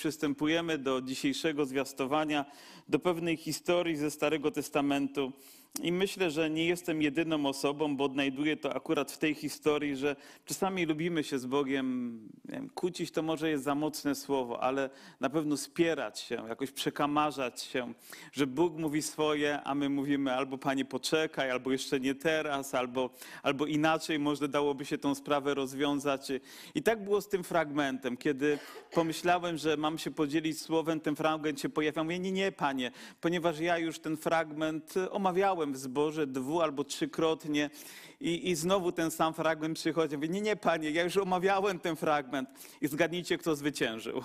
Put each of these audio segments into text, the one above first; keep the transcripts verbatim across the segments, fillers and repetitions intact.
przystępujemy do dzisiejszego zwiastowania, do pewnej historii ze Starego Testamentu. I myślę, że nie jestem jedyną osobą, bo odnajduję to akurat w tej historii, że czasami lubimy się z Bogiem, nie wiem, kłócić to może jest za mocne słowo, ale na pewno spierać się, jakoś przekamarzać się, że Bóg mówi swoje, a my mówimy albo Panie poczekaj, albo jeszcze nie teraz, albo, albo inaczej może dałoby się tą sprawę rozwiązać. I tak było z tym fragmentem, kiedy pomyślałem, że mam się podzielić słowem, ten fragment się pojawia. Mówię, nie, nie Panie, ponieważ ja już ten fragment omawiałem w zborze dwu albo trzykrotnie i, i znowu ten sam fragment przychodzi. Mówię, nie, nie Panie, ja już omawiałem ten fragment i zgadnijcie, kto zwyciężył.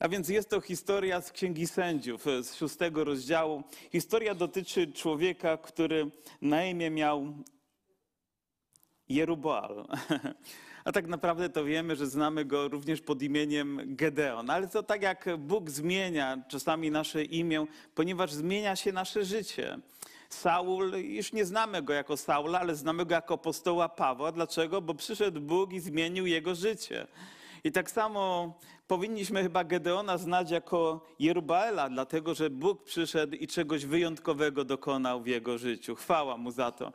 A więc jest to historia z Księgi Sędziów, z szóstego rozdziału. Historia dotyczy człowieka, który na imię miał Jerubbaal. A tak naprawdę to wiemy, że znamy go również pod imieniem Gedeon. Ale to tak jak Bóg zmienia czasami nasze imię, ponieważ zmienia się nasze życie. Saul, już nie znamy go jako Saula, ale znamy go jako apostoła Pawła. Dlaczego? Bo przyszedł Bóg i zmienił jego życie. I tak samo powinniśmy chyba Gedeona znać jako Jerubbaala, dlatego że Bóg przyszedł i czegoś wyjątkowego dokonał w jego życiu. Chwała mu za to.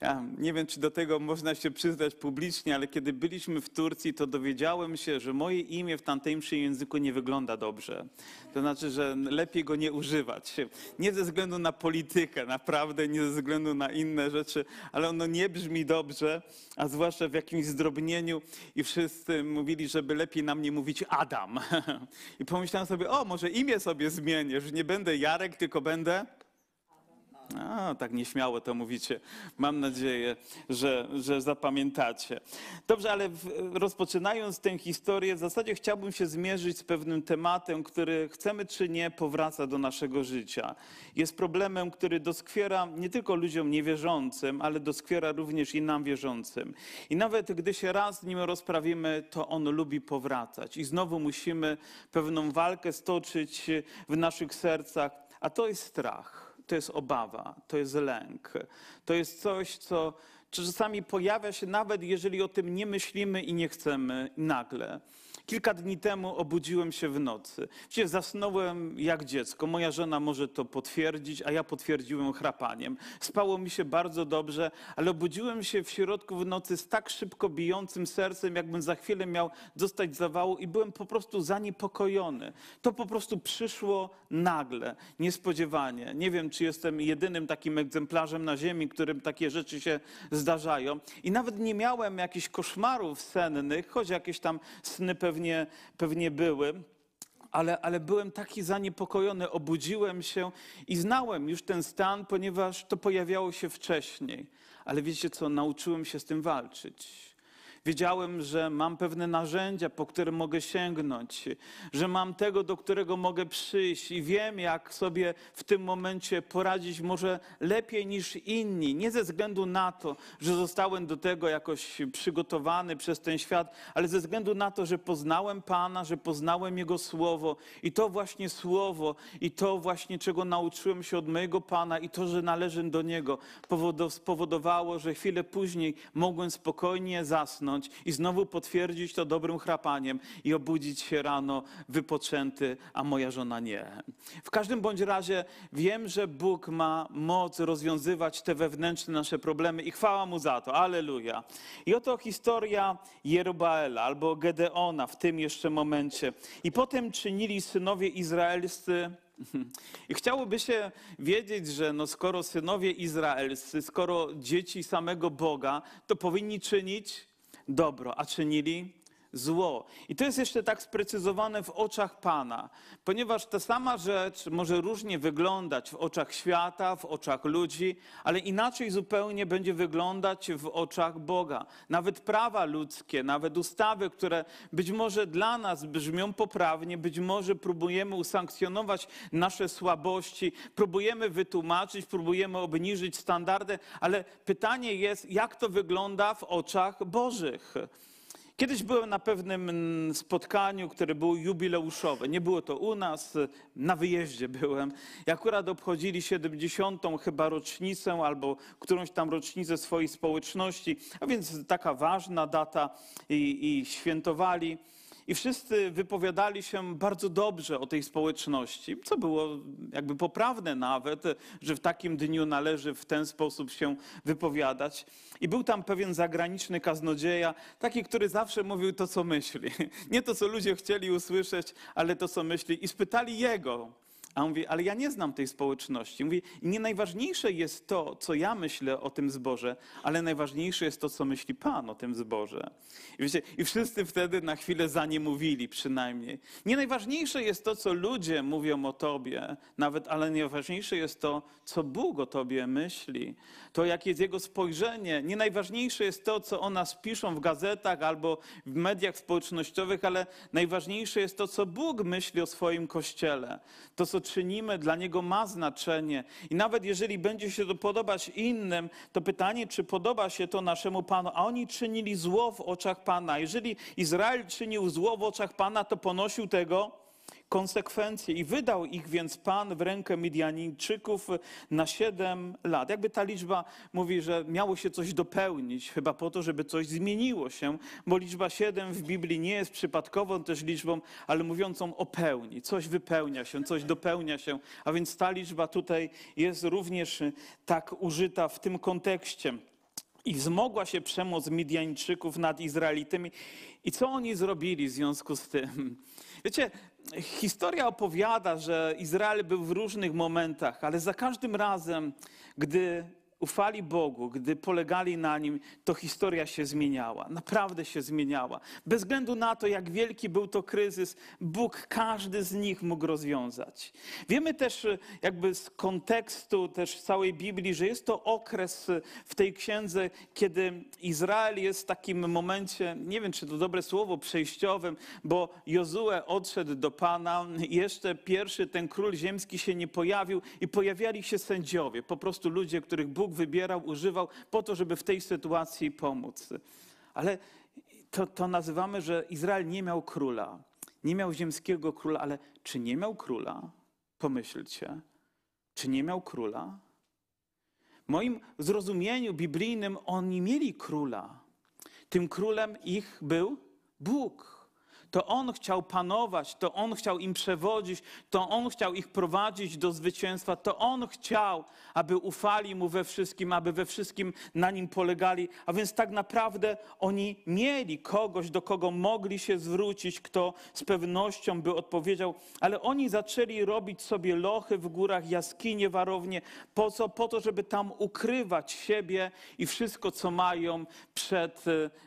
Ja nie wiem, czy do tego można się przyznać publicznie, ale kiedy byliśmy w Turcji, to dowiedziałem się, że moje imię w tamtejszym języku nie wygląda dobrze. To znaczy, że lepiej go nie używać. Nie ze względu na politykę, naprawdę, nie ze względu na inne rzeczy, ale ono nie brzmi dobrze, a zwłaszcza w jakimś zdrobnieniu i wszyscy mówili, żeby lepiej na mnie mówić Adam. I pomyślałem sobie, o, może imię sobie zmienię, że nie będę Jarek, tylko będę... A, tak nieśmiało to mówicie. Mam nadzieję, że, że zapamiętacie. Dobrze, ale rozpoczynając tę historię, w zasadzie chciałbym się zmierzyć z pewnym tematem, który chcemy czy nie powraca do naszego życia. Jest problemem, który doskwiera nie tylko ludziom niewierzącym, ale doskwiera również i nam wierzącym. I nawet gdy się raz z nim rozprawimy, to on lubi powracać. I znowu musimy pewną walkę stoczyć w naszych sercach, a to jest strach. To jest obawa, to jest lęk, to jest coś, co czasami pojawia się nawet jeżeli o tym nie myślimy i nie chcemy nagle. Kilka dni temu obudziłem się w nocy. Przecież zasnąłem jak dziecko. Moja żona może to potwierdzić, a ja potwierdziłem chrapaniem. Spało mi się bardzo dobrze, ale obudziłem się w środku w nocy z tak szybko bijącym sercem, jakbym za chwilę miał dostać zawału i byłem po prostu zaniepokojony. To po prostu przyszło nagle, niespodziewanie. Nie wiem, czy jestem jedynym takim egzemplarzem na ziemi, którym takie rzeczy się zdarzają. I nawet nie miałem jakichś koszmarów sennych, choć jakieś tam sny pewne Pewnie, pewnie były, ale, ale byłem taki zaniepokojony, obudziłem się i znałem już ten stan, ponieważ to pojawiało się wcześniej. Ale wiecie co, nauczyłem się z tym walczyć. Wiedziałem, że mam pewne narzędzia, po które mogę sięgnąć, że mam tego, do którego mogę przyjść i wiem, jak sobie w tym momencie poradzić może lepiej niż inni. Nie ze względu na to, że zostałem do tego jakoś przygotowany przez ten świat, ale ze względu na to, że poznałem Pana, że poznałem Jego Słowo i to właśnie Słowo i to właśnie, czego nauczyłem się od mojego Pana i to, że należę do Niego, spowodowało, że chwilę później mogłem spokojnie zasnąć i znowu potwierdzić to dobrym chrapaniem i obudzić się rano wypoczęty, a moja żona nie. W każdym bądź razie wiem, że Bóg ma moc rozwiązywać te wewnętrzne nasze problemy i chwała Mu za to. Alleluja. I oto historia Jerubbaala albo Gedeona w tym jeszcze momencie. I potem czynili synowie izraelscy. I chciałoby się wiedzieć, że no skoro synowie izraelscy, skoro dzieci samego Boga, to powinni czynić dobro, a czynili zło. I to jest jeszcze tak sprecyzowane w oczach Pana, ponieważ ta sama rzecz może różnie wyglądać w oczach świata, w oczach ludzi, ale inaczej zupełnie będzie wyglądać w oczach Boga. Nawet prawa ludzkie, nawet ustawy, które być może dla nas brzmią poprawnie, być może próbujemy usankcjonować nasze słabości, próbujemy wytłumaczyć, próbujemy obniżyć standardy, ale pytanie jest, jak to wygląda w oczach Bożych. Kiedyś byłem na pewnym spotkaniu, które było jubileuszowe. Nie było to u nas, na wyjeździe byłem. I akurat obchodzili siedemdziesiątą chyba rocznicę albo którąś tam rocznicę swojej społeczności, a więc taka ważna data i, i świętowali. i wszyscy wypowiadali się bardzo dobrze o tej społeczności, co było jakby poprawne nawet, że w takim dniu należy w ten sposób się wypowiadać. I był tam pewien zagraniczny kaznodzieja, taki, który zawsze mówił to, co myśli. Nie to, co ludzie chcieli usłyszeć, ale to, co myśli. I spytali jego. A on mówi, ale ja nie znam tej społeczności. Mówi, nie najważniejsze jest to, co ja myślę o tym zborze, ale najważniejsze jest to, co myśli Pan o tym zborze. I, wiecie, i wszyscy wtedy na chwilę zaniemówili przynajmniej. Nie najważniejsze jest to, co ludzie mówią o Tobie, nawet, ale najważniejsze jest to, co Bóg o Tobie myśli. To, jakie jest Jego spojrzenie. Nie najważniejsze jest to, co o nas piszą w gazetach albo w mediach społecznościowych, ale najważniejsze jest to, co Bóg myśli o swoim Kościele. To, co czynimy, dla Niego ma znaczenie. I nawet jeżeli będzie się to podobać innym, to pytanie, czy podoba się to naszemu Panu. A oni czynili zło w oczach Pana. Jeżeli Izrael czynił zło w oczach Pana, to ponosił tego konsekwencje. I wydał ich więc Pan w rękę Midiańczyków na siedem lat. Jakby ta liczba mówi, że miało się coś dopełnić, chyba po to, żeby coś zmieniło się, bo liczba siedem w Biblii nie jest przypadkową też liczbą, ale mówiącą o pełni. Coś wypełnia się, coś dopełnia się. A więc ta liczba tutaj jest również tak użyta w tym kontekście. I wzmogła się przemoc Midiańczyków nad Izraelitami. I co oni zrobili w związku z tym? Wiecie, historia opowiada, że Izrael był w różnych momentach, ale za każdym razem, gdy ufali Bogu, gdy polegali na Nim, to historia się zmieniała. Naprawdę się zmieniała. Bez względu na to, jak wielki był to kryzys, Bóg każdy z nich mógł rozwiązać. Wiemy też jakby z kontekstu też całej Biblii, że jest to okres w tej księdze, kiedy Izrael jest w takim momencie, nie wiem, czy to dobre słowo, przejściowym, bo Jozue odszedł do Pana, jeszcze pierwszy ten król ziemski się nie pojawił i pojawiali się sędziowie, po prostu ludzie, których Bóg wybierał, używał po to, żeby w tej sytuacji pomóc. Ale to, to nazywamy, że Izrael nie miał króla. Nie miał ziemskiego króla, ale czy nie miał króla? Pomyślcie. Czy nie miał króla? W moim zrozumieniu biblijnym oni mieli króla. Tym królem ich był Bóg. To On chciał panować, to On chciał im przewodzić, to On chciał ich prowadzić do zwycięstwa, to On chciał, aby ufali Mu we wszystkim, aby we wszystkim na Nim polegali. A więc tak naprawdę oni mieli kogoś, do kogo mogli się zwrócić, kto z pewnością by odpowiedział, ale oni zaczęli robić sobie lochy w górach, jaskinie, warownie. Po co? Po to, żeby tam ukrywać siebie i wszystko, co mają przed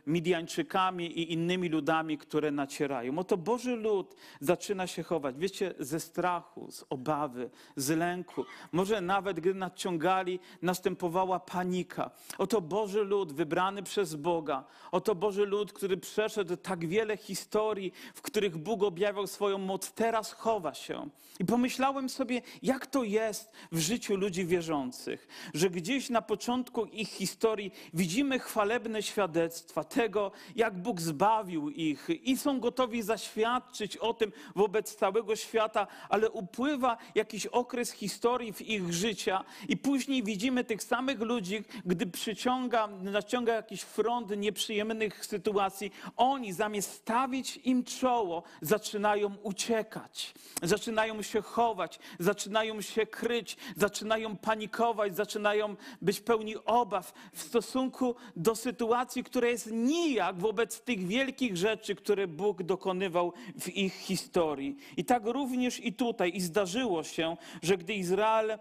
Midiańczykami i innymi ludami, które nacierają. Oto Boży lud zaczyna się chować, wiecie, ze strachu, z obawy, z lęku. Może nawet, gdy nadciągali, następowała panika. Oto Boży lud wybrany przez Boga. Oto Boży lud, który przeszedł tak wiele historii, w których Bóg objawiał swoją moc, teraz chowa się. I pomyślałem sobie, jak to jest w życiu ludzi wierzących, że gdzieś na początku ich historii widzimy chwalebne świadectwa tego, jak Bóg zbawił ich i są gotowi gotowi zaświadczyć o tym wobec całego świata, ale upływa jakiś okres historii w ich życia i później widzimy tych samych ludzi, gdy przyciąga, naciąga jakiś front nieprzyjemnych sytuacji, oni zamiast stawić im czoło, zaczynają uciekać, zaczynają się chować, zaczynają się kryć, zaczynają panikować, zaczynają być pełni obaw w stosunku do sytuacji, która jest nijak wobec tych wielkich rzeczy, które Bóg dokonywał w ich historii. I tak również i tutaj. I zdarzyło się, że gdy Izrael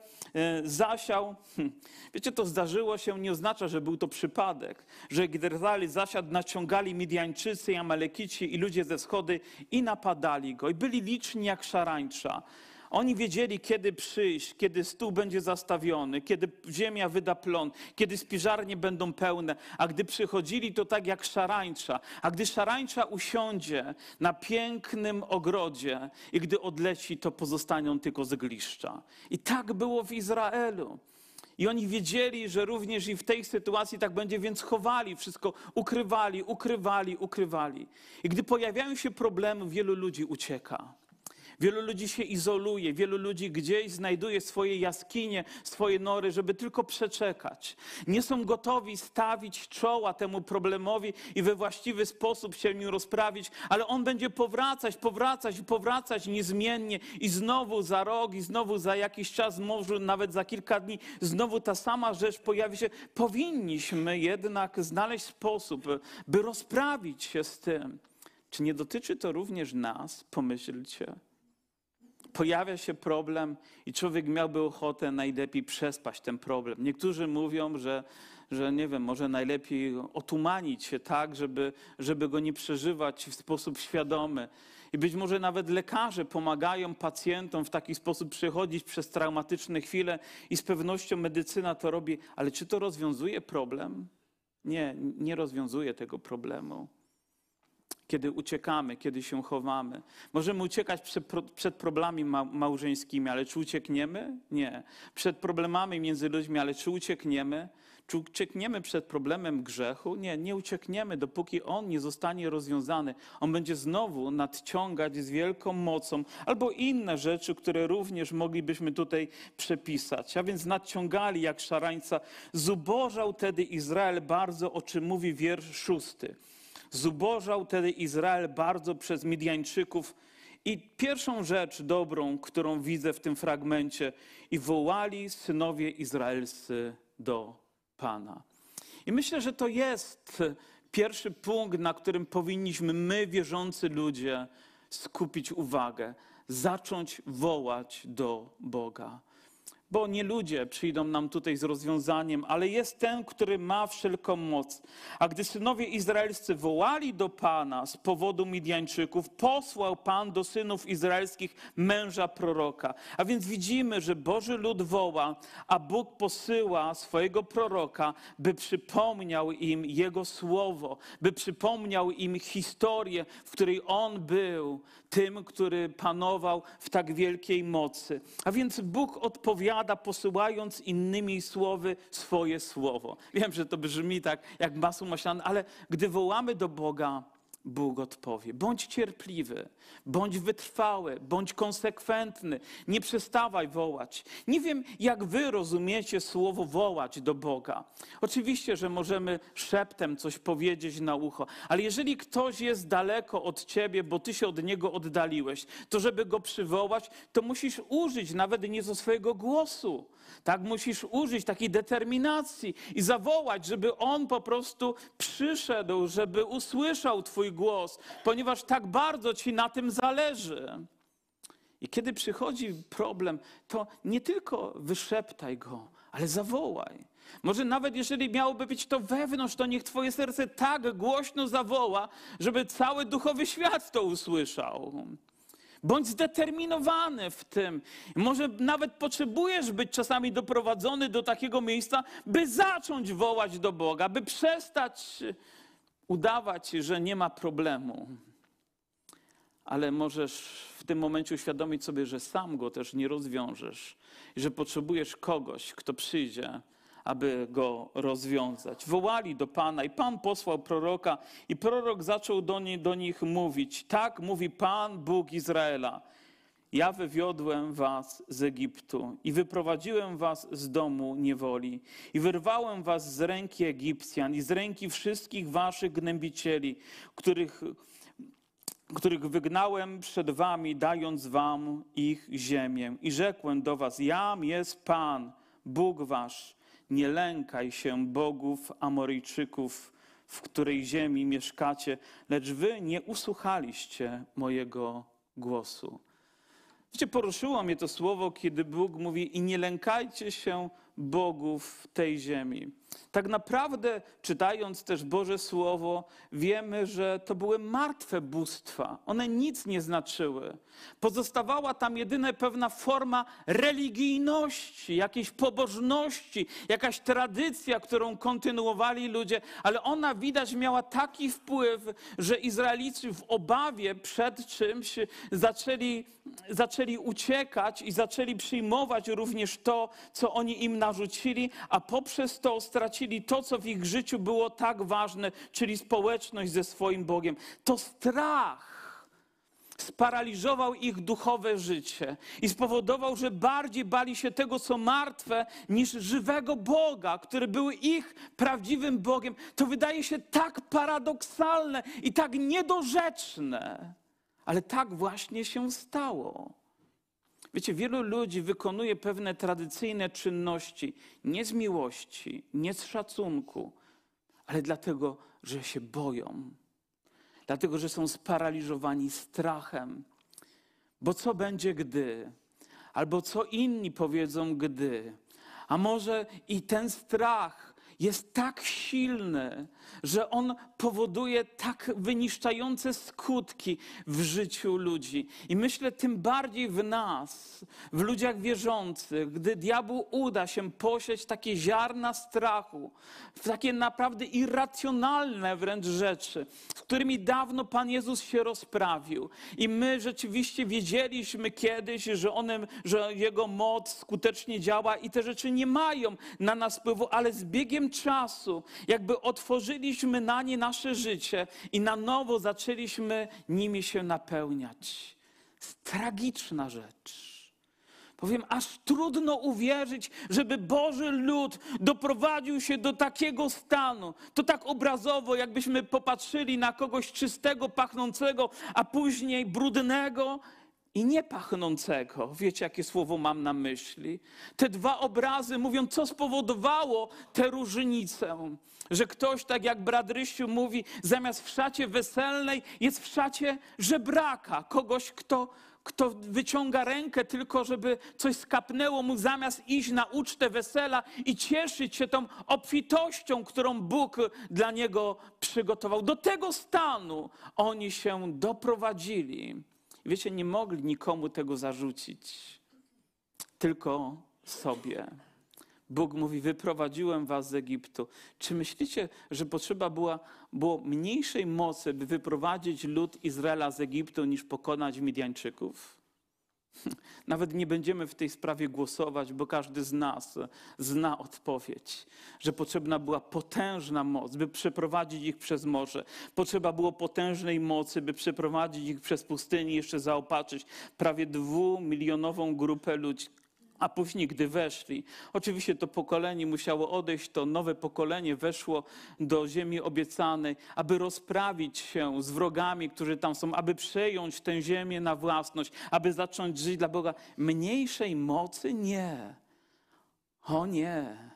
zasiał, wiecie, to zdarzyło się nie oznacza, że był to przypadek, że gdy Izrael zasiadł, naciągali Midiańczycy i Amalekici i ludzie ze wschody i napadali go. I byli liczni jak szarańcza. Oni wiedzieli, kiedy przyjść, kiedy stół będzie zastawiony, kiedy ziemia wyda plon, kiedy spiżarnie będą pełne. A gdy przychodzili, to tak jak szarańcza. A gdy szarańcza usiądzie na pięknym ogrodzie i gdy odleci, to pozostaną tylko zgliszcza. I tak było w Izraelu. I oni wiedzieli, że również i w tej sytuacji tak będzie, więc chowali wszystko, ukrywali, ukrywali, ukrywali. I gdy pojawiają się problemy, wielu ludzi ucieka. Wielu ludzi się izoluje, wielu ludzi gdzieś znajduje swoje jaskinie, swoje nory, żeby tylko przeczekać. Nie są gotowi stawić czoła temu problemowi i we właściwy sposób się nim rozprawić, ale on będzie powracać, powracać i powracać niezmiennie i znowu za rok i znowu za jakiś czas, może nawet za kilka dni, znowu ta sama rzecz pojawi się. Powinniśmy jednak znaleźć sposób, by rozprawić się z tym. Czy nie dotyczy to również nas? Pomyślcie. Pojawia się problem i człowiek miałby ochotę najlepiej przespać ten problem. Niektórzy mówią, że, że nie wiem, może najlepiej otumanić się tak, żeby, żeby go nie przeżywać w sposób świadomy. I być może nawet lekarze pomagają pacjentom w taki sposób przechodzić przez traumatyczne chwile i z pewnością medycyna to robi. Ale czy to rozwiązuje problem? Nie, nie rozwiązuje tego problemu. Kiedy uciekamy, kiedy się chowamy. Możemy uciekać przed, przed problemami małżeńskimi, ale czy uciekniemy? Nie. Przed problemami między ludźmi, ale czy uciekniemy? Czy uciekniemy przed problemem grzechu? Nie, nie uciekniemy, dopóki on nie zostanie rozwiązany. On będzie znowu nadciągać z wielką mocą albo inne rzeczy, które również moglibyśmy tutaj przepisać. A więc nadciągali jak szarańca. Zubożał tedy Izrael bardzo, o czym mówi wiersz szósty. Zubożał tedy Izrael bardzo przez Midiańczyków. I pierwszą rzecz dobrą, którą widzę w tym fragmencie, i wołali synowie izraelscy do Pana. I myślę, że to jest pierwszy punkt, na którym powinniśmy my, wierzący ludzie, skupić uwagę. Zacząć wołać do Boga. Bo nie ludzie przyjdą nam tutaj z rozwiązaniem, ale jest ten, który ma wszelką moc. A gdy synowie izraelscy wołali do Pana z powodu Midianczyków, posłał Pan do synów izraelskich męża proroka. A więc widzimy, że Boży lud woła, a Bóg posyła swojego proroka, by przypomniał im Jego słowo, by przypomniał im historię, w której On był tym, który panował w tak wielkiej mocy. A więc Bóg odpowiada, posyłając innymi słowy swoje słowo. Wiem, że to brzmi tak jak masło maślane, ale gdy wołamy do Boga, Bóg odpowie. Bądź cierpliwy, bądź wytrwały, bądź konsekwentny. Nie przestawaj wołać. Nie wiem, jak wy rozumiecie słowo wołać do Boga. Oczywiście, że możemy szeptem coś powiedzieć na ucho, ale jeżeli ktoś jest daleko od ciebie, bo ty się od niego oddaliłeś, to żeby go przywołać, to musisz użyć nawet nieco swojego głosu. Tak, musisz użyć takiej determinacji i zawołać, żeby on po prostu przyszedł, żeby usłyszał twój głos, ponieważ tak bardzo ci na tym zależy. I kiedy przychodzi problem, to nie tylko wyszeptaj go, ale zawołaj. Może nawet jeżeli miałoby być to wewnątrz, to niech twoje serce tak głośno zawoła, żeby cały duchowy świat to usłyszał. Bądź zdeterminowany w tym. Może nawet potrzebujesz być czasami doprowadzony do takiego miejsca, by zacząć wołać do Boga, by przestać udawać, że nie ma problemu. Ale możesz w tym momencie uświadomić sobie, że sam go też nie rozwiążesz i że potrzebujesz kogoś, kto przyjdzie, aby go rozwiązać. Wołali do Pana i Pan posłał proroka i prorok zaczął do, nie, do nich mówić. Tak mówi Pan, Bóg Izraela. Ja wywiodłem was z Egiptu i wyprowadziłem was z domu niewoli i wyrwałem was z ręki Egipcjan i z ręki wszystkich waszych gnębicieli, których, których wygnałem przed wami, dając wam ich ziemię. I rzekłem do was, jam jest Pan, Bóg wasz. Nie lękaj się bogów Amoryjczyków, w której ziemi mieszkacie, lecz wy nie usłuchaliście mojego głosu. Wiecie, poruszyło mnie to słowo, kiedy Bóg mówi i nie lękajcie się bogów tej ziemi. Tak naprawdę, czytając też Boże Słowo, wiemy, że to były martwe bóstwa. One nic nie znaczyły. Pozostawała tam jedynie pewna forma religijności, jakiejś pobożności, jakaś tradycja, którą kontynuowali ludzie, ale ona widać miała taki wpływ, że Izraelici w obawie przed czymś zaczęli, zaczęli uciekać i zaczęli przyjmować również to, co oni im narzucili, a poprzez to stracili to, co w ich życiu było tak ważne, czyli społeczność ze swoim Bogiem. To strach sparaliżował ich duchowe życie i spowodował, że bardziej bali się tego, co martwe, niż żywego Boga, który był ich prawdziwym Bogiem. To wydaje się tak paradoksalne i tak niedorzeczne, ale tak właśnie się stało. Wiecie, wielu ludzi wykonuje pewne tradycyjne czynności nie z miłości, nie z szacunku, ale dlatego, że się boją. Dlatego, że są sparaliżowani strachem. Bo co będzie, gdy? Albo co inni powiedzą, gdy? A może i ten strach jest tak silny, że on powoduje tak wyniszczające skutki w życiu ludzi. I myślę tym bardziej w nas, w ludziach wierzących, gdy diabłu uda się posiać takie ziarna strachu, w takie naprawdę irracjonalne wręcz rzeczy, z którymi dawno Pan Jezus się rozprawił. I my rzeczywiście wiedzieliśmy kiedyś, że, one, że Jego moc skutecznie działa i te rzeczy nie mają na nas wpływu, ale z biegiem czasu jakby otworzyliśmy na nie nasze życie i na nowo zaczęliśmy nimi się napełniać. Tragiczna rzecz. Powiem, aż trudno uwierzyć, żeby Boży lud doprowadził się do takiego stanu. To tak obrazowo, jakbyśmy popatrzyli na kogoś czystego, pachnącego, a później brudnego i niepachnącego. Wiecie, jakie słowo mam na myśli? Te dwa obrazy mówią, co spowodowało tę różnicę. Że ktoś, tak jak brat Rysiu mówi, zamiast w szacie weselnej jest w szacie żebraka. Kogoś, kto, kto wyciąga rękę tylko, żeby coś skapnęło mu, zamiast iść na ucztę wesela i cieszyć się tą obfitością, którą Bóg dla niego przygotował. Do tego stanu oni się doprowadzili. Wiecie, nie mogli nikomu tego zarzucić, tylko sobie. Bóg mówi, wyprowadziłem was z Egiptu. Czy myślicie, że potrzeba była, było mniejszej mocy, by wyprowadzić lud Izraela z Egiptu, niż pokonać Midiańczyków? Nawet nie będziemy w tej sprawie głosować, bo każdy z nas zna odpowiedź, że potrzebna była potężna moc, by przeprowadzić ich przez morze. Potrzeba było potężnej mocy, by przeprowadzić ich przez pustynię i jeszcze zaopatrzyć prawie dwumilionową grupę ludzi. A później, gdy weszli, oczywiście to pokolenie musiało odejść, to nowe pokolenie weszło do ziemi obiecanej, aby rozprawić się z wrogami, którzy tam są, aby przejąć tę ziemię na własność, aby zacząć żyć dla Boga. Mniejszej mocy? Nie. O nie.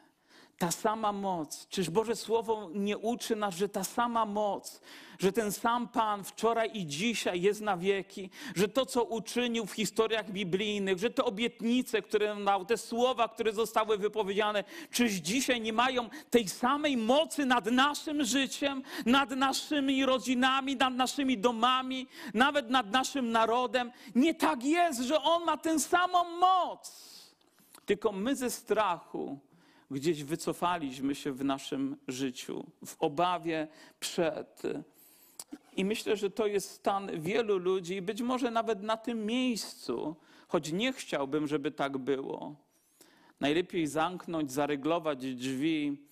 Ta sama moc. Czyż Boże Słowo nie uczy nas, że ta sama moc, że ten sam Pan wczoraj i dzisiaj jest na wieki, że to, co uczynił w historiach biblijnych, że te obietnice, które dał, te słowa, które zostały wypowiedziane, czyż dzisiaj nie mają tej samej mocy nad naszym życiem, nad naszymi rodzinami, nad naszymi domami, nawet nad naszym narodem? Nie tak jest, że On ma tę samą moc. Tylko my ze strachu gdzieś wycofaliśmy się w naszym życiu, w obawie przed. I myślę, że to jest stan wielu ludzi i być może nawet na tym miejscu, choć nie chciałbym, żeby tak było. Najlepiej zamknąć, zaryglować drzwi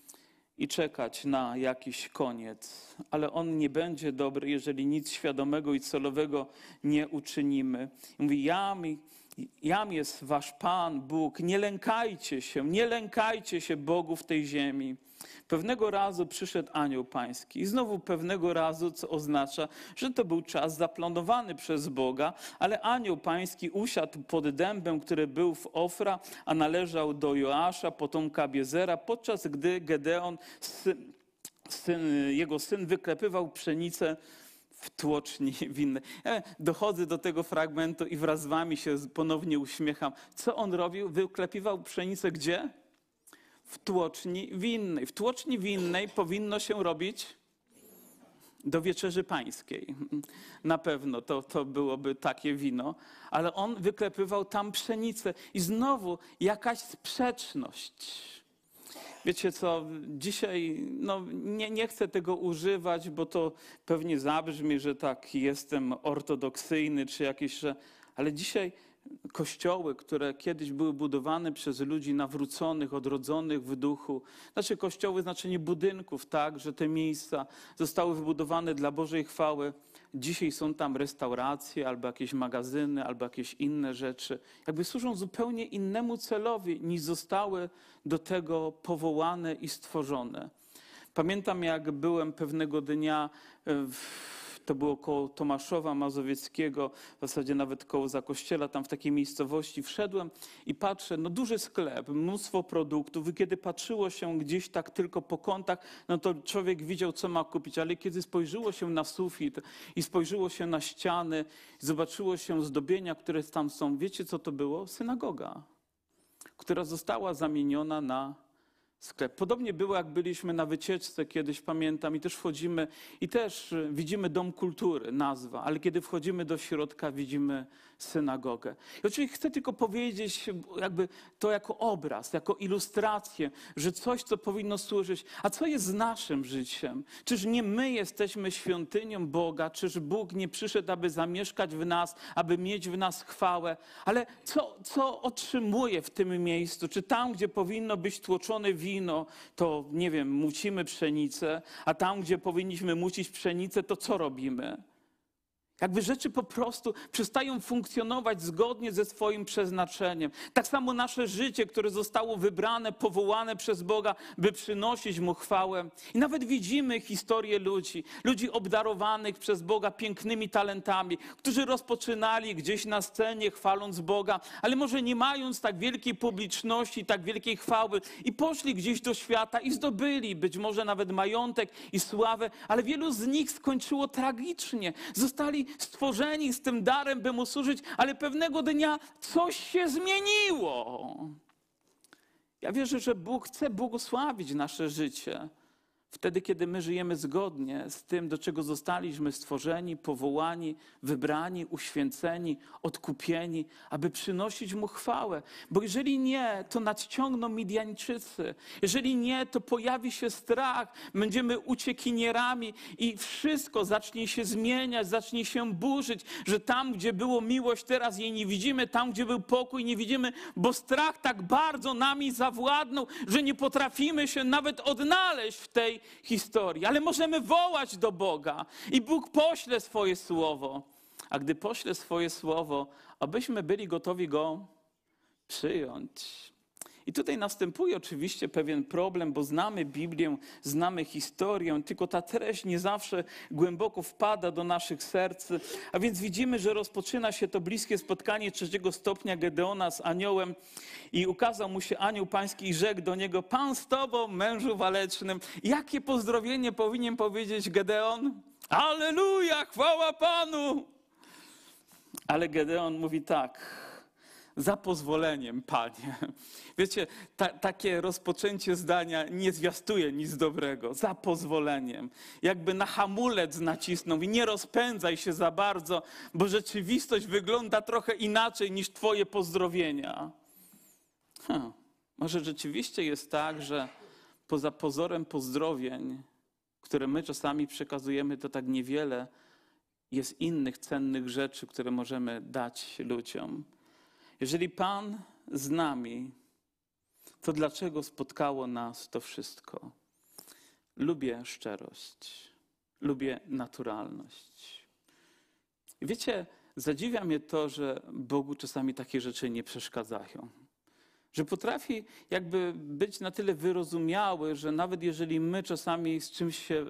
i czekać na jakiś koniec. Ale on nie będzie dobry, jeżeli nic świadomego i celowego nie uczynimy. I mówi, jam, jam jest wasz Pan, Bóg, nie lękajcie się, nie lękajcie się Bogu w tej ziemi. Pewnego razu przyszedł anioł pański i znowu pewnego razu, co oznacza, że to był czas zaplanowany przez Boga, ale anioł pański usiadł pod dębem, który był w Ofra, a należał do Joasza, potomka Abiezera, podczas gdy Gedeon, syn, syn, jego syn, wyklepywał pszenicę w tłoczni winnej. Dochodzę do tego fragmentu i wraz z wami się ponownie uśmiecham. Co on robił? Wyklepiwał pszenicę gdzie? W tłoczni winnej. W tłoczni winnej powinno się robić do Wieczerzy Pańskiej. Na pewno to, to byłoby takie wino. Ale on wyklepywał tam pszenicę. I znowu jakaś sprzeczność. Wiecie co, dzisiaj no, nie, nie chcę tego używać, bo to pewnie zabrzmi, że tak jestem ortodoksyjny czy jakiś, że... ale dzisiaj kościoły, które kiedyś były budowane przez ludzi nawróconych, odrodzonych w duchu. Znaczy kościoły, znaczenie budynków, tak, że te miejsca zostały wybudowane dla Bożej chwały. Dzisiaj są tam restauracje, albo jakieś magazyny, albo jakieś inne rzeczy. Jakby służą zupełnie innemu celowi, niż zostały do tego powołane i stworzone. Pamiętam, jak byłem pewnego dnia w... To było koło Tomaszowa Mazowieckiego, w zasadzie nawet koło Zakościela, tam w takiej miejscowości. Wszedłem i patrzę, no duży sklep, mnóstwo produktów i kiedy patrzyło się gdzieś tak tylko po kątach, no to człowiek widział, co ma kupić, ale kiedy spojrzyło się na sufit i spojrzyło się na ściany, zobaczyło się zdobienia, które tam są, wiecie, co to było? Synagoga, która została zamieniona na sklep. Podobnie było, jak byliśmy na wycieczce kiedyś, pamiętam, i też wchodzimy i też widzimy dom kultury, nazwa, ale kiedy wchodzimy do środka, widzimy synagogę. I oczywiście chcę tylko powiedzieć jakby to jako obraz, jako ilustrację, że coś, co powinno służyć, a co jest naszym życiem? Czyż nie my jesteśmy świątynią Boga? Czyż Bóg nie przyszedł, aby zamieszkać w nas, aby mieć w nas chwałę? Ale co, co otrzymuje w tym miejscu? Czy tam, gdzie powinno być tłoczone wino, wino, to nie wiem, mucimy pszenicę, a tam, gdzie powinniśmy mucić pszenicę, to co robimy? Jakby rzeczy po prostu przestają funkcjonować zgodnie ze swoim przeznaczeniem. Tak samo nasze życie, które zostało wybrane, powołane przez Boga, by przynosić Mu chwałę. I nawet widzimy historię ludzi, ludzi obdarowanych przez Boga pięknymi talentami, którzy rozpoczynali gdzieś na scenie, chwaląc Boga, ale może nie mając tak wielkiej publiczności, tak wielkiej chwały i poszli gdzieś do świata i zdobyli być może nawet majątek i sławę, ale wielu z nich skończyło tragicznie. Zostali stworzeni z tym darem, by Mu służyć, ale pewnego dnia coś się zmieniło. Ja wierzę, że Bóg chce błogosławić nasze życie. Wtedy, kiedy my żyjemy zgodnie z tym, do czego zostaliśmy stworzeni, powołani, wybrani, uświęceni, odkupieni, aby przynosić Mu chwałę. Bo jeżeli nie, to nadciągną Midiańczycy. Jeżeli nie, to pojawi się strach, będziemy uciekinierami i wszystko zacznie się zmieniać, zacznie się burzyć, że tam, gdzie było miłość, teraz jej nie widzimy, tam, gdzie był pokój, nie widzimy, bo strach tak bardzo nami zawładnął, że nie potrafimy się nawet odnaleźć w tej historii, ale możemy wołać do Boga i Bóg pośle swoje słowo, a gdy pośle swoje słowo, abyśmy byli gotowi go przyjąć. I tutaj następuje oczywiście pewien problem, bo znamy Biblię, znamy historię, tylko ta treść nie zawsze głęboko wpada do naszych serc. A więc widzimy, że rozpoczyna się to bliskie spotkanie trzeciego stopnia Gedeona z aniołem i ukazał mu się anioł pański i rzekł do niego: Pan z tobą, mężu walecznym. Jakie pozdrowienie powinien powiedzieć Gedeon? Alleluja, chwała Panu! Ale Gedeon mówi tak: za pozwoleniem, Panie. Wiecie, ta, takie rozpoczęcie zdania nie zwiastuje nic dobrego. Za pozwoleniem. Jakby na hamulec nacisnął i nie rozpędzaj się za bardzo, bo rzeczywistość wygląda trochę inaczej niż twoje pozdrowienia. Hm. Może rzeczywiście jest tak, że poza pozorem pozdrowień, które my czasami przekazujemy, to tak niewiele jest innych cennych rzeczy, które możemy dać ludziom. Jeżeli Pan z nami, to dlaczego spotkało nas to wszystko? Lubię szczerość, lubię naturalność. I wiecie, zadziwia mnie to, że Bogu czasami takie rzeczy nie przeszkadzają. Że potrafi jakby być na tyle wyrozumiały, że nawet jeżeli my czasami z czymś się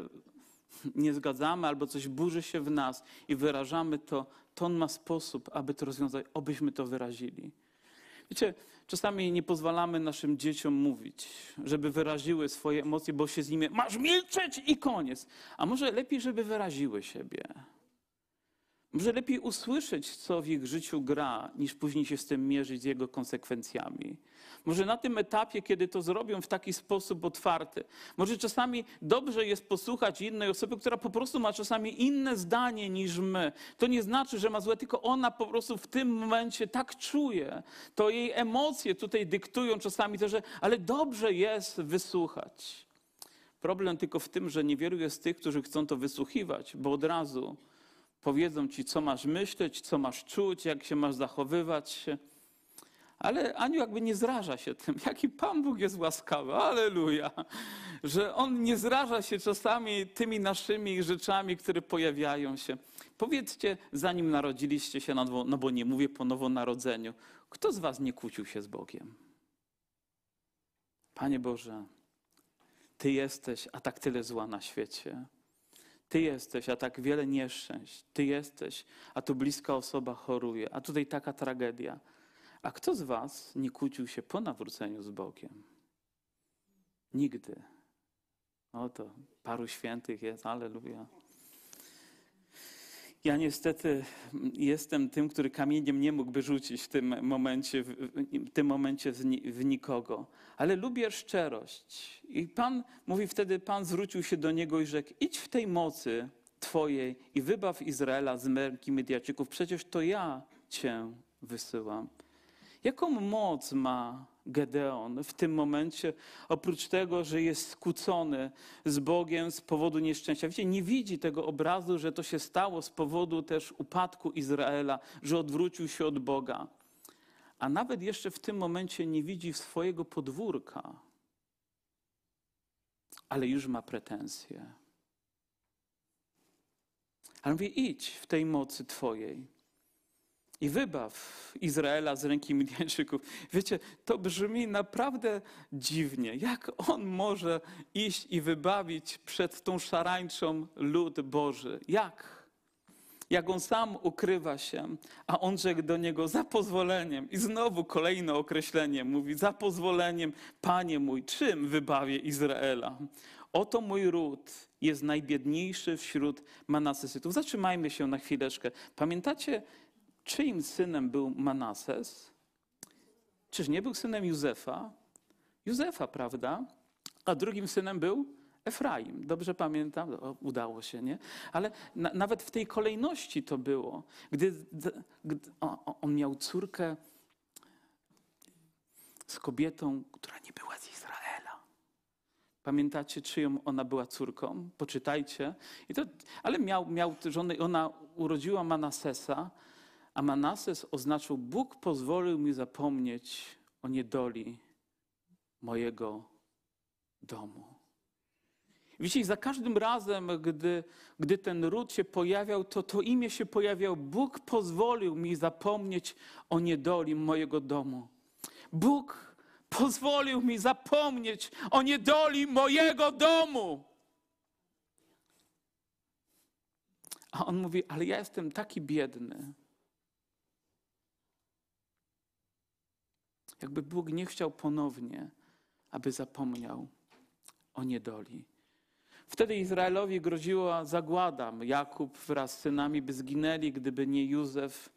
nie zgadzamy albo coś burzy się w nas i wyrażamy to, to On ma sposób, aby to rozwiązać, obyśmy to wyrazili. Wiecie, czasami nie pozwalamy naszym dzieciom mówić, żeby wyraziły swoje emocje, bo się z nimi masz milczeć i koniec. A może lepiej, żeby wyraziły siebie. Może lepiej usłyszeć, co w ich życiu gra, niż później się z tym mierzyć, z jego konsekwencjami. Może na tym etapie, kiedy to zrobią w taki sposób otwarty. Może czasami dobrze jest posłuchać innej osoby, która po prostu ma czasami inne zdanie niż my. To nie znaczy, że ma złe, tylko ona po prostu w tym momencie tak czuje. To jej emocje tutaj dyktują czasami to, że ale dobrze jest wysłuchać. Problem tylko w tym, że niewielu jest tych, którzy chcą to wysłuchiwać, bo od razu powiedzą ci, co masz myśleć, co masz czuć, jak się masz zachowywać. Ale anioł jakby nie zraża się tym, jaki Pan Bóg jest łaskawy, alleluja, że On nie zraża się czasami tymi naszymi rzeczami, które pojawiają się. Powiedzcie, zanim narodziliście się na nowo, no bo nie mówię po nowonarodzeniu, kto z was nie kłócił się z Bogiem? Panie Boże, Ty jesteś, a tak tyle zła na świecie. Ty jesteś, a tak wiele nieszczęść. Ty jesteś, a tu bliska osoba choruje, a tutaj taka tragedia. A kto z was nie kłócił się po nawróceniu z Bogiem? Nigdy. Oto paru świętych jest, alleluja. Ja niestety jestem tym, który kamieniem nie mógłby rzucić w tym momencie, w tym momencie w nikogo. Ale lubię szczerość. I Pan, mówi wtedy, Pan zwrócił się do niego i rzekł, idź w tej mocy twojej i wybaw Izraela z męki Midiańczyków. Przecież to ja cię wysyłam. Jaką moc ma Gedeon w tym momencie, oprócz tego, że jest skłócony z Bogiem z powodu nieszczęścia? Wiecie, nie widzi tego obrazu, że to się stało z powodu też upadku Izraela, że odwrócił się od Boga. A nawet jeszcze w tym momencie nie widzi swojego podwórka, ale już ma pretensje. Ale mówi, idź w tej mocy twojej i wybaw Izraela z ręki Midiańczyków. Wiecie, to brzmi naprawdę dziwnie. Jak on może iść i wybawić przed tą szarańczą lud Boży? Jak? Jak on sam ukrywa się, a on rzekł do niego za pozwoleniem. I znowu kolejne określenie mówi, za pozwoleniem, Panie mój, czym wybawię Izraela? Oto mój ród jest najbiedniejszy wśród Manasesytów. Zatrzymajmy się na chwileczkę. Pamiętacie, czyim synem był Manases? Czyż nie był synem Józefa? Józefa, prawda? A drugim synem był Efraim. Dobrze pamiętam? O, udało się, nie? Ale na, nawet w tej kolejności to było. Gdy, gdy o, on miał córkę z kobietą, która nie była z Izraela. Pamiętacie, czyją ona była córką? Poczytajcie. I to, ale miał, miał żonę i ona urodziła Manasesa. A Manases oznaczał, Bóg pozwolił mi zapomnieć o niedoli mojego domu. Widzicie, za każdym razem, gdy, gdy ten ród się pojawiał, to to imię się pojawiał. Bóg pozwolił mi zapomnieć o niedoli mojego domu. Bóg pozwolił mi zapomnieć o niedoli mojego domu. A on mówi, ale ja jestem taki biedny. Jakby Bóg nie chciał ponownie, aby zapomniał o niedoli. Wtedy Izraelowi groziła zagłada. Jakub wraz z synami by zginęli, gdyby nie Józef.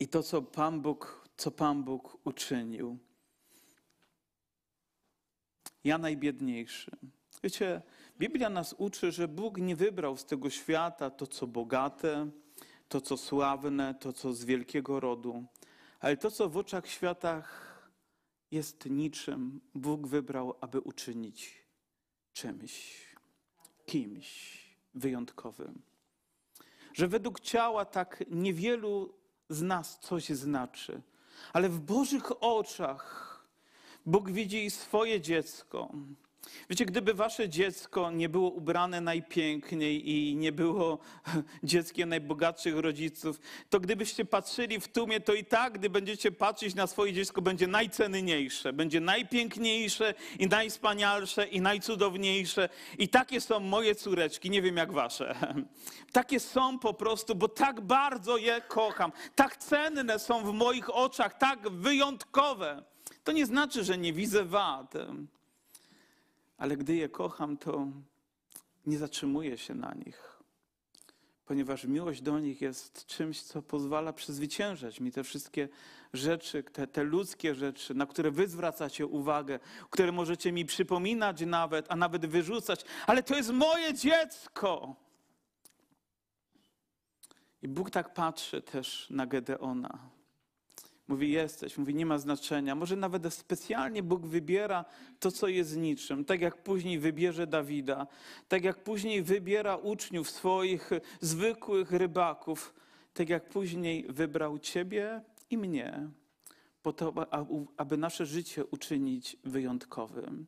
I to, co Pan Bóg, co Pan Bóg uczynił. Ja najbiedniejszy. Wiecie, Biblia nas uczy, że Bóg nie wybrał z tego świata to, co bogate, to, co sławne, to, co z wielkiego rodu. Ale to, co w oczach świata jest niczym, Bóg wybrał, aby uczynić czymś, kimś wyjątkowym. Że według ciała tak niewielu z nas coś znaczy, ale w Bożych oczach Bóg widzi swoje dziecko. Wiecie, gdyby wasze dziecko nie było ubrane najpiękniej i nie było dzieckiem najbogatszych rodziców, to gdybyście patrzyli w tłumie, to i tak, gdy będziecie patrzeć na swoje dziecko, będzie najcenniejsze, będzie najpiękniejsze i najwspanialsze i najcudowniejsze. I takie są moje córeczki, nie wiem jak wasze. Takie są po prostu, bo tak bardzo je kocham. Tak cenne są w moich oczach, tak wyjątkowe. To nie znaczy, że nie widzę wad. Ale gdy je kocham, to nie zatrzymuję się na nich, ponieważ miłość do nich jest czymś, co pozwala przezwyciężać mi te wszystkie rzeczy, te, te ludzkie rzeczy, na które wy zwracacie uwagę, które możecie mi przypominać nawet, a nawet wyrzucać. Ale to jest moje dziecko! I Bóg tak patrzy też na Gedeona. Mówi, jesteś. Mówi, nie ma znaczenia. Może nawet specjalnie Bóg wybiera to, co jest niczym. Tak jak później wybierze Dawida. Tak jak później wybiera uczniów swoich zwykłych rybaków. Tak jak później wybrał ciebie i mnie. Po to, aby nasze życie uczynić wyjątkowym.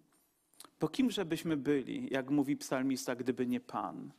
Bo kimże byśmy byli, jak mówi psalmista, gdyby nie Pan?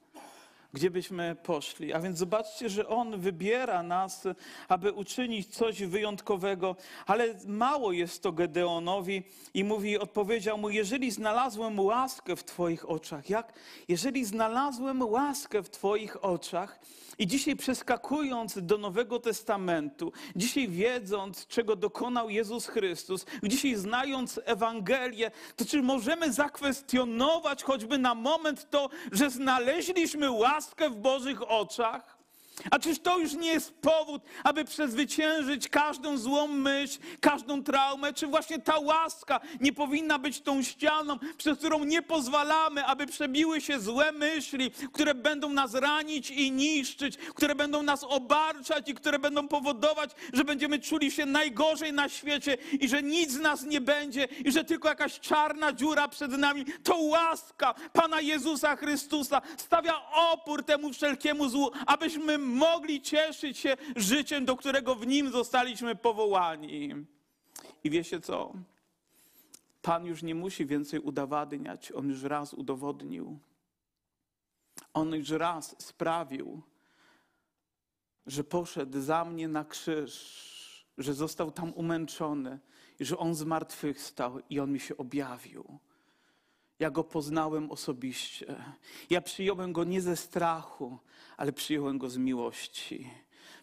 Gdzie byśmy poszli? A więc zobaczcie, że On wybiera nas, aby uczynić coś wyjątkowego. Ale mało jest to Gedeonowi i mówi, odpowiedział mu, jeżeli znalazłem łaskę w Twoich oczach. Jak? Jeżeli znalazłem łaskę w Twoich oczach. I dzisiaj przeskakując do Nowego Testamentu, dzisiaj wiedząc, czego dokonał Jezus Chrystus, dzisiaj znając Ewangelię, to czy możemy zakwestionować choćby na moment to, że znaleźliśmy łaskę w Bożych oczach? A czyż to już nie jest powód, aby przezwyciężyć każdą złą myśl, każdą traumę? Czy właśnie ta łaska nie powinna być tą ścianą, przez którą nie pozwalamy, aby przebiły się złe myśli, które będą nas ranić i niszczyć, które będą nas obarczać i które będą powodować, że będziemy czuli się najgorzej na świecie i że nic z nas nie będzie i że tylko jakaś czarna dziura przed nami? To łaska Pana Jezusa Chrystusa stawia opór temu wszelkiemu złu, abyśmy mogli cieszyć się życiem, do którego w Nim zostaliśmy powołani. I wiecie co? Pan już nie musi więcej udowadniać. On już raz udowodnił. On już raz sprawił, że poszedł za mnie na krzyż, że został tam umęczony i że On zmartwychwstał i On mi się objawił. Ja Go poznałem osobiście. Ja przyjąłem Go nie ze strachu, ale przyjąłem Go z miłości.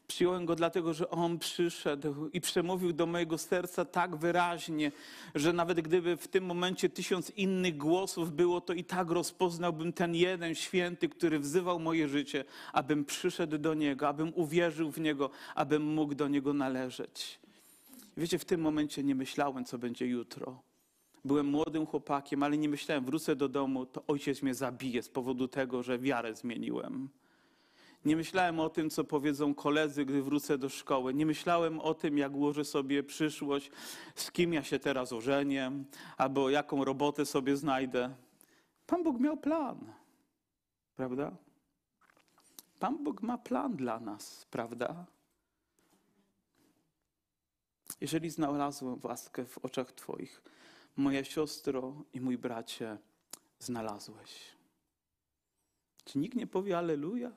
Przyjąłem Go dlatego, że On przyszedł i przemówił do mojego serca tak wyraźnie, że nawet gdyby w tym momencie tysiąc innych głosów było, to i tak rozpoznałbym ten jeden święty, który wzywał moje życie, abym przyszedł do Niego, abym uwierzył w Niego, abym mógł do Niego należeć. Wiecie, w tym momencie nie myślałem, co będzie jutro. Byłem młodym chłopakiem, ale nie myślałem, wrócę do domu, to ojciec mnie zabije z powodu tego, że wiarę zmieniłem. Nie myślałem o tym, co powiedzą koledzy, gdy wrócę do szkoły. Nie myślałem o tym, jak ułożę sobie przyszłość, z kim ja się teraz ożenię, albo jaką robotę sobie znajdę. Pan Bóg miał plan, prawda? Pan Bóg ma plan dla nas, prawda? Jeżeli znalazłem łaskę w oczach Twoich, moja siostro i mój bracie, znalazłeś. Czy nikt nie powie alleluja?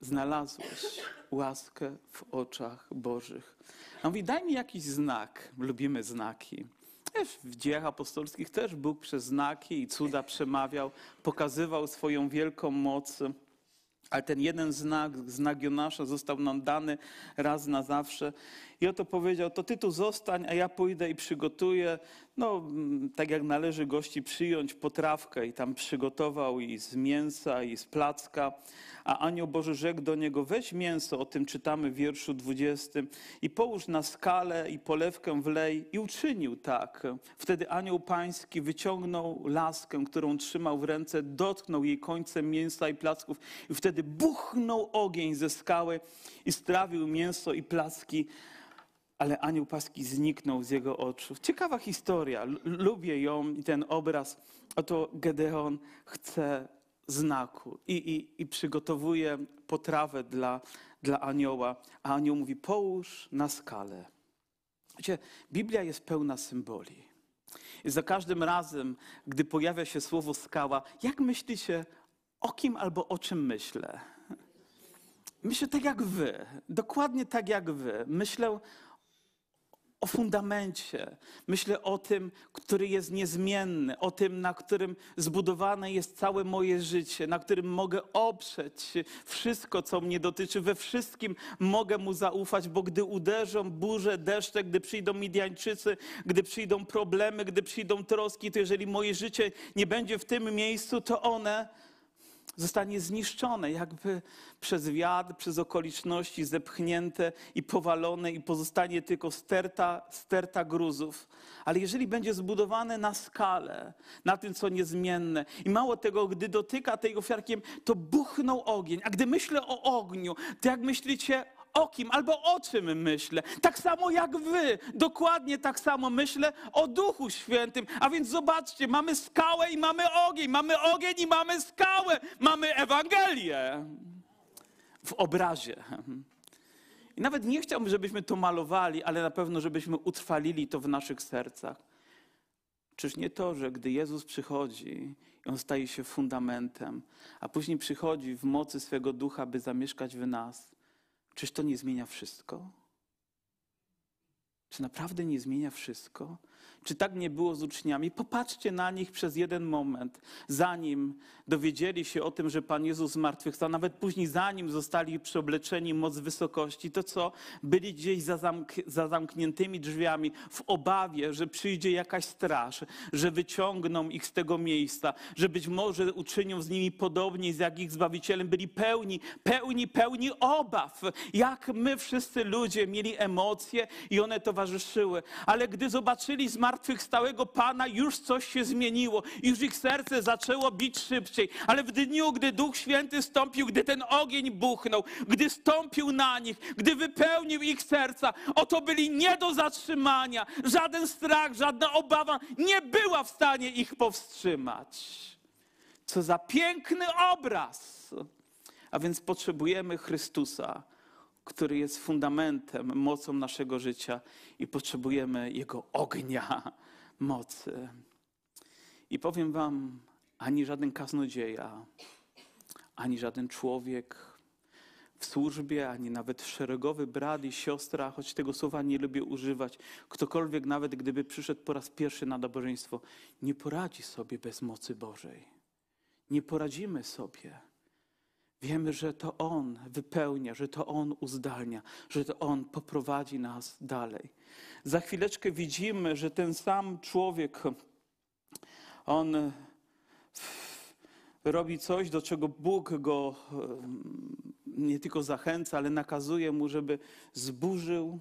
Znalazłeś łaskę w oczach Bożych. A mówi, daj mi jakiś znak. Lubimy znaki. Wiesz, w dziejach apostolskich też Bóg przez znaki i cuda przemawiał, pokazywał swoją wielką moc. Ale ten jeden znak, znak Jonasza, został nam dany raz na zawsze. I oto powiedział, to ty tu zostań, a ja pójdę i przygotuję. No, tak jak należy gości przyjąć, potrawkę. I tam przygotował i z mięsa, i z placka. A anioł Boży rzekł do niego, weź mięso, o tym czytamy w wierszu dwudziestym, i połóż na skalę i polewkę wlej. I uczynił tak. Wtedy anioł pański wyciągnął laskę, którą trzymał w ręce, dotknął jej końcem mięsa i placków. I wtedy Wtedy buchnął ogień ze skały i strawił mięso i placki, ale anioł pański zniknął z jego oczu. Ciekawa historia, L- lubię ją i ten obraz. Oto Gedeon chce znaku i, i, i przygotowuje potrawę dla, dla anioła, a anioł mówi, połóż na skalę. Wiecie, Biblia jest pełna symboli. I za każdym razem, gdy pojawia się słowo skała, jak myślicie, o kim albo o czym myślę? Myślę tak jak wy, dokładnie tak jak wy. Myślę o fundamencie, myślę o tym, który jest niezmienny, o tym, na którym zbudowane jest całe moje życie, na którym mogę oprzeć wszystko, co mnie dotyczy, we wszystkim mogę Mu zaufać, bo gdy uderzą burze, deszcze, gdy przyjdą Midiańczycy, gdy przyjdą problemy, gdy przyjdą troski, to jeżeli moje życie nie będzie w tym miejscu, to one zostanie zniszczone, jakby przez wiatr, przez okoliczności zepchnięte i powalone i pozostanie tylko sterta, sterta gruzów. Ale jeżeli będzie zbudowane na skalę, na tym, co niezmienne i mało tego, gdy dotyka tej ofiarkiem, to buchnął ogień. A gdy myślę o ogniu, to jak myślicie o kim albo o czym myślę. Tak samo jak wy. Dokładnie tak samo myślę o Duchu Świętym. A więc zobaczcie, mamy skałę i mamy ogień. Mamy ogień i mamy skałę. Mamy Ewangelię w obrazie. I nawet nie chciałbym, żebyśmy to malowali, ale na pewno, żebyśmy utrwalili to w naszych sercach. Czyż nie to, że gdy Jezus przychodzi i On staje się fundamentem, a później przychodzi w mocy swego Ducha, by zamieszkać w nas, czyż to nie zmienia wszystko? Czy naprawdę nie zmienia wszystko? Czy tak nie było z uczniami? Popatrzcie na nich przez jeden moment, zanim dowiedzieli się o tym, że Pan Jezus zmartwychwstał, nawet później zanim zostali przyobleczeni moc wysokości, to co? Byli gdzieś za, zamk- za zamkniętymi drzwiami w obawie, że przyjdzie jakaś straż, że wyciągną ich z tego miejsca, że być może uczynią z nimi podobnie jak ich Zbawicielem. Byli pełni, pełni, pełni obaw, jak my wszyscy ludzie mieli emocje i one towarzyszyły, ale gdy zobaczyli z zmartwychwstałego Pana, już coś się zmieniło. Już ich serce zaczęło bić szybciej. Ale w dniu, gdy Duch Święty stąpił, gdy ten ogień buchnął, gdy stąpił na nich, gdy wypełnił ich serca, oto byli nie do zatrzymania. Żaden strach, żadna obawa nie była w stanie ich powstrzymać. Co za piękny obraz! A więc potrzebujemy Chrystusa, który jest fundamentem, mocą naszego życia i potrzebujemy Jego ognia, mocy. I powiem wam, ani żaden kaznodzieja, ani żaden człowiek w służbie, ani nawet szeregowy brat i siostra, choć tego słowa nie lubię używać, ktokolwiek nawet gdyby przyszedł po raz pierwszy na nabożeństwo, nie poradzi sobie bez mocy Bożej. Nie poradzimy sobie. Wiemy, że to On wypełnia, że to On uzdalnia, że to On poprowadzi nas dalej. Za chwileczkę widzimy, że ten sam człowiek, on robi coś, do czego Bóg go nie tylko zachęca, ale nakazuje mu, żeby zburzył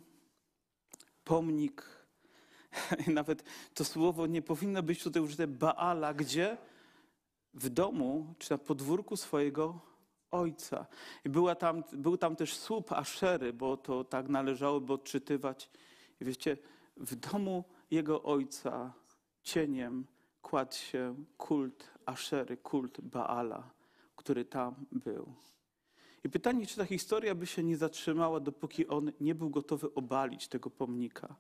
pomnik. Nawet to słowo nie powinno być tutaj użyte, Baala, gdzie? W domu, czy na podwórku swojego ojca. I była tam, był tam też słup Aszery, bo to tak należałoby odczytywać. I wiecie, w domu jego ojca cieniem kładł się kult Aszery, kult Baala, który tam był. I pytanie, czy ta historia by się nie zatrzymała, dopóki on nie był gotowy obalić tego pomnika.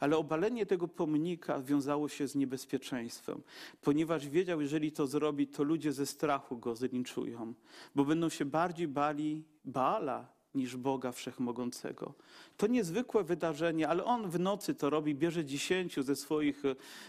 Ale obalenie tego pomnika wiązało się z niebezpieczeństwem, ponieważ wiedział, jeżeli to zrobi, to ludzie ze strachu go zlinczują, bo będą się bardziej bali Baala niż Boga Wszechmogącego. To niezwykłe wydarzenie, ale on w nocy to robi, bierze dziesięciu ze swoich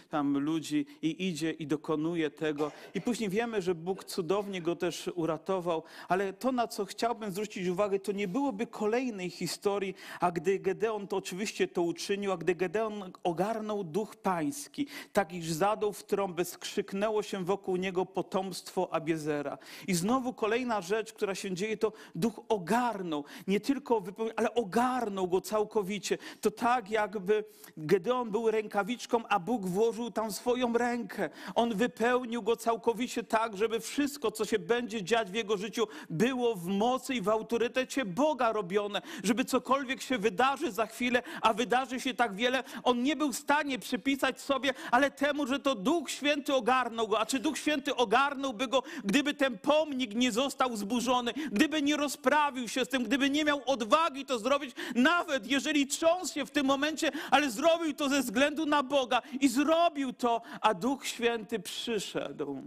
tam ludzi i idzie i dokonuje tego. I później wiemy, że Bóg cudownie go też uratował, ale to, na co chciałbym zwrócić uwagę, to nie byłoby kolejnej historii, a gdy Gedeon to oczywiście to uczynił, a gdy Gedeon ogarnął duch pański, tak iż zadał w trąbę, skrzyknęło się wokół niego potomstwo Abiezera. I znowu kolejna rzecz, która się dzieje, to duch ogarnął. Nie tylko wypełnił, ale ogarnął go całkowicie. To tak jakby Gedeon był rękawiczką, a Bóg włożył tam swoją rękę. On wypełnił go całkowicie tak, żeby wszystko, co się będzie dziać w jego życiu, było w mocy i w autorytecie Boga robione. Żeby cokolwiek się wydarzy za chwilę, a wydarzy się tak wiele, on nie był w stanie przypisać sobie, ale temu, że to Duch Święty ogarnął go. A czy Duch Święty ogarnąłby go, gdyby ten pomnik nie został zburzony, gdyby nie rozprawił się z tym, gdyby Gdyby nie miał odwagi to zrobić, nawet jeżeli trząsł się w tym momencie, ale zrobił to ze względu na Boga i zrobił to, a Duch Święty przyszedł.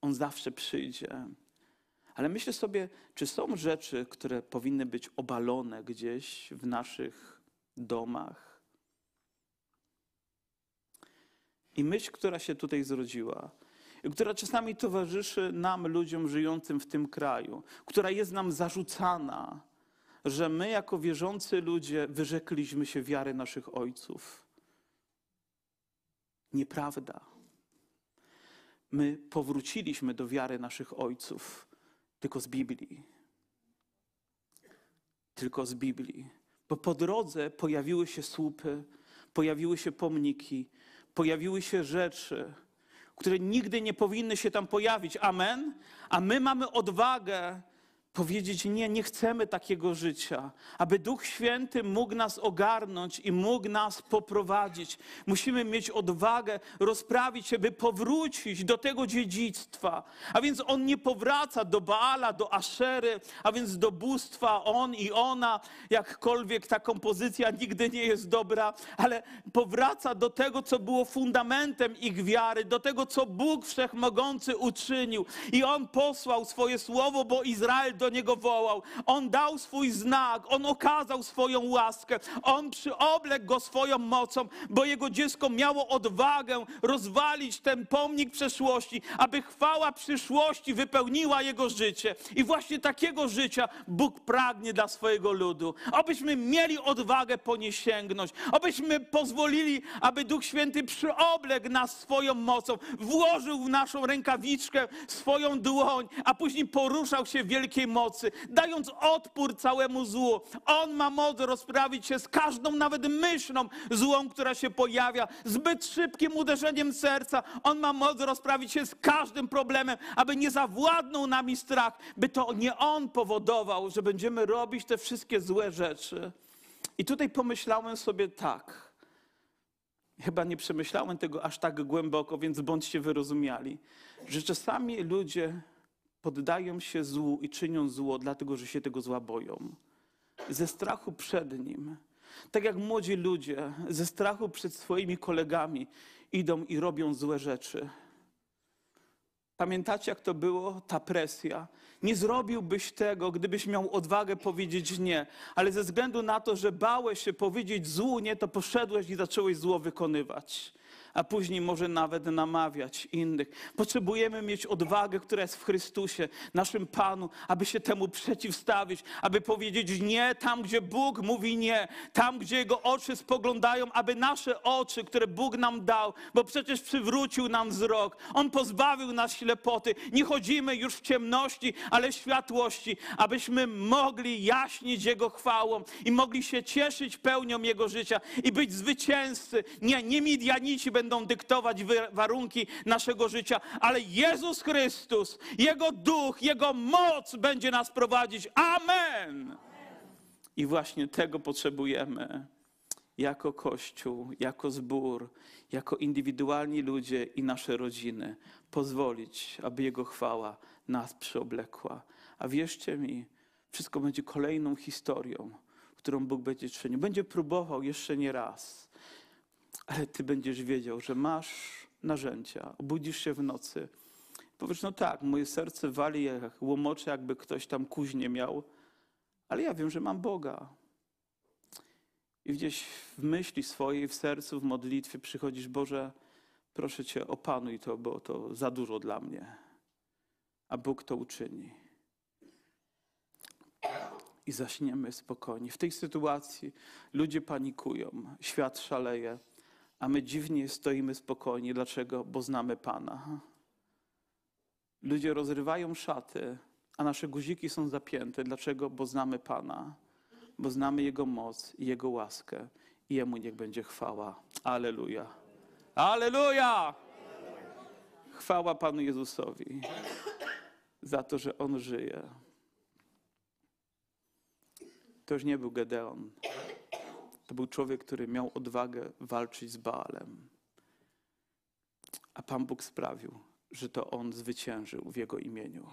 On zawsze przyjdzie. Ale myślę sobie, czy są rzeczy, które powinny być obalone gdzieś w naszych domach? I myśl, która się tutaj zrodziła, która czasami towarzyszy nam, ludziom żyjącym w tym kraju, która jest nam zarzucana, że my jako wierzący ludzie wyrzekliśmy się wiary naszych ojców. Nieprawda. My powróciliśmy do wiary naszych ojców, tylko z Biblii. Tylko z Biblii. Bo po drodze pojawiły się słupy, pojawiły się pomniki, pojawiły się rzeczy, które nigdy nie powinny się tam pojawić. Amen? A my mamy odwagę powiedzieć nie, nie chcemy takiego życia. Aby Duch Święty mógł nas ogarnąć i mógł nas poprowadzić. Musimy mieć odwagę rozprawić się, by powrócić do tego dziedzictwa. A więc on nie powraca do Baala, do Aszery, a więc do bóstwa, on i ona, jakkolwiek ta kompozycja nigdy nie jest dobra, ale powraca do tego, co było fundamentem ich wiary, do tego, co Bóg Wszechmogący uczynił. I on posłał swoje słowo, bo Izrael do niego wołał. On dał swój znak, on okazał swoją łaskę, on przyobległ go swoją mocą, bo jego dziecko miało odwagę rozwalić ten pomnik przeszłości, aby chwała przyszłości wypełniła jego życie. I właśnie takiego życia Bóg pragnie dla swojego ludu. Abyśmy mieli odwagę po nie sięgnąć, abyśmy pozwolili, aby Duch Święty przyobległ nas swoją mocą, włożył w naszą rękawiczkę swoją dłoń, a później poruszał się w wielkiej mocy, dając odpór całemu złu. On ma moc rozprawić się z każdą, nawet myślą złą, która się pojawia, zbyt szybkim uderzeniem serca. On ma moc rozprawić się z każdym problemem, aby nie zawładnął nami strach, by to nie on powodował, że będziemy robić te wszystkie złe rzeczy. I tutaj pomyślałem sobie tak, chyba nie przemyślałem tego aż tak głęboko, więc bądźcie wyrozumiali, że czasami ludzie poddają się złu i czynią zło, dlatego że się tego zła boją. Ze strachu przed nim. Tak jak młodzi ludzie ze strachu przed swoimi kolegami idą i robią złe rzeczy. Pamiętacie, jak to było? Ta presja. Nie zrobiłbyś tego, gdybyś miał odwagę powiedzieć nie, ale ze względu na to, że bałeś się powiedzieć złu nie, to poszedłeś i zacząłeś zło wykonywać. A później może nawet namawiać innych. Potrzebujemy mieć odwagę, która jest w Chrystusie, naszym Panu, aby się temu przeciwstawić, aby powiedzieć nie tam, gdzie Bóg mówi nie, tam, gdzie Jego oczy spoglądają, aby nasze oczy, które Bóg nam dał, bo przecież przywrócił nam wzrok, On pozbawił nas ślepoty, nie chodzimy już w ciemności, ale w światłości, abyśmy mogli jaśnić Jego chwałą i mogli się cieszyć pełnią Jego życia i być zwycięzcy. Nie, nie Midianici będą będą dyktować warunki naszego życia, ale Jezus Chrystus, Jego Duch, Jego moc będzie nas prowadzić. Amen! I właśnie tego potrzebujemy jako Kościół, jako zbór, jako indywidualni ludzie i nasze rodziny. Pozwolić, aby Jego chwała nas przyoblekła. A wierzcie mi, wszystko będzie kolejną historią, którą Bóg będzie czynił. Będzie próbował jeszcze nie raz. Ale ty będziesz wiedział, że masz narzędzia, obudzisz się w nocy. Powiesz, no tak, moje serce wali jak łomocze, jakby ktoś tam kuźnię miał, ale ja wiem, że mam Boga. I gdzieś w myśli swojej, w sercu, w modlitwie przychodzisz, Boże, proszę Cię, opanuj to, bo to za dużo dla mnie. A Bóg to uczyni. I zaśniemy spokojnie. W tej sytuacji ludzie panikują, świat szaleje. A my dziwnie stoimy spokojnie. Dlaczego? Bo znamy Pana. Ludzie rozrywają szaty, a nasze guziki są zapięte. Dlaczego? Bo znamy Pana. Bo znamy Jego moc i Jego łaskę. I Jemu niech będzie chwała. Alleluja. Alleluja! Chwała Panu Jezusowi za to, że On żyje. To już nie był Gedeon. To był człowiek, który miał odwagę walczyć z Baalem. A Pan Bóg sprawił, że to on zwyciężył w jego imieniu.